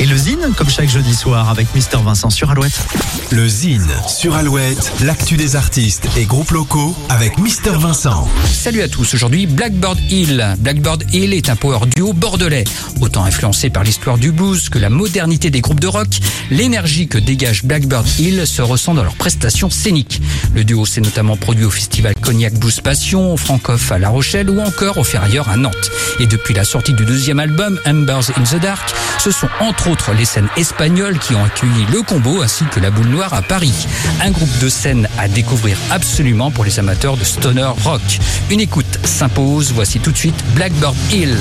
Et le Zine, comme chaque jeudi soir, avec Mister Vincent sur Alouette. Le Zine sur Alouette, l'actu des artistes et groupes locaux avec Mister Vincent. Salut à tous, aujourd'hui Blackbird Hill. Blackbird Hill est un power duo bordelais. Autant influencé par l'histoire du blues que la modernité des groupes de rock, l'énergie que dégage Blackbird Hill se ressent dans leurs prestations scéniques. Le duo s'est notamment produit au festival Cognac Blues Passion, au Franc-Off à La Rochelle ou encore au Ferrailleur à Nantes. Et depuis la sortie du deuxième album, Embers in the Dark, ce sont entre autres les scènes espagnoles qui ont accueilli le combo ainsi que la Boule Noire à Paris. Un groupe de scènes à découvrir absolument pour les amateurs de stoner rock. Une écoute s'impose, voici tout de suite Blackbird Hill.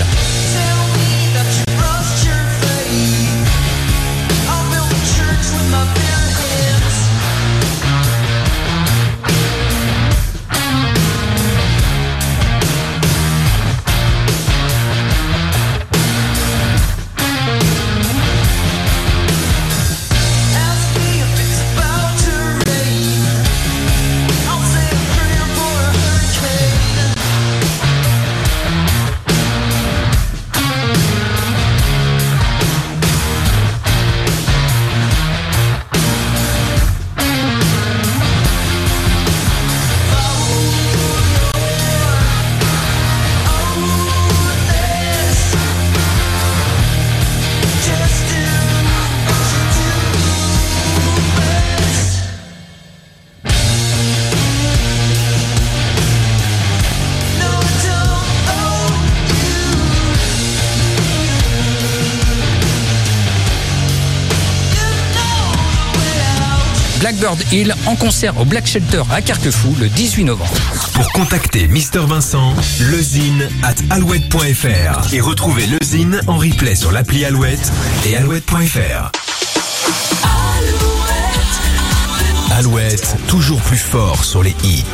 Blackbird Hill en concert au Black Shelter à Carquefou le 18 novembre. Pour contacter Mister Vincent, lezine@alouette.fr et retrouver le Zine en replay sur l'appli Alouette et alouette.fr. Alouette, toujours plus fort sur les hits.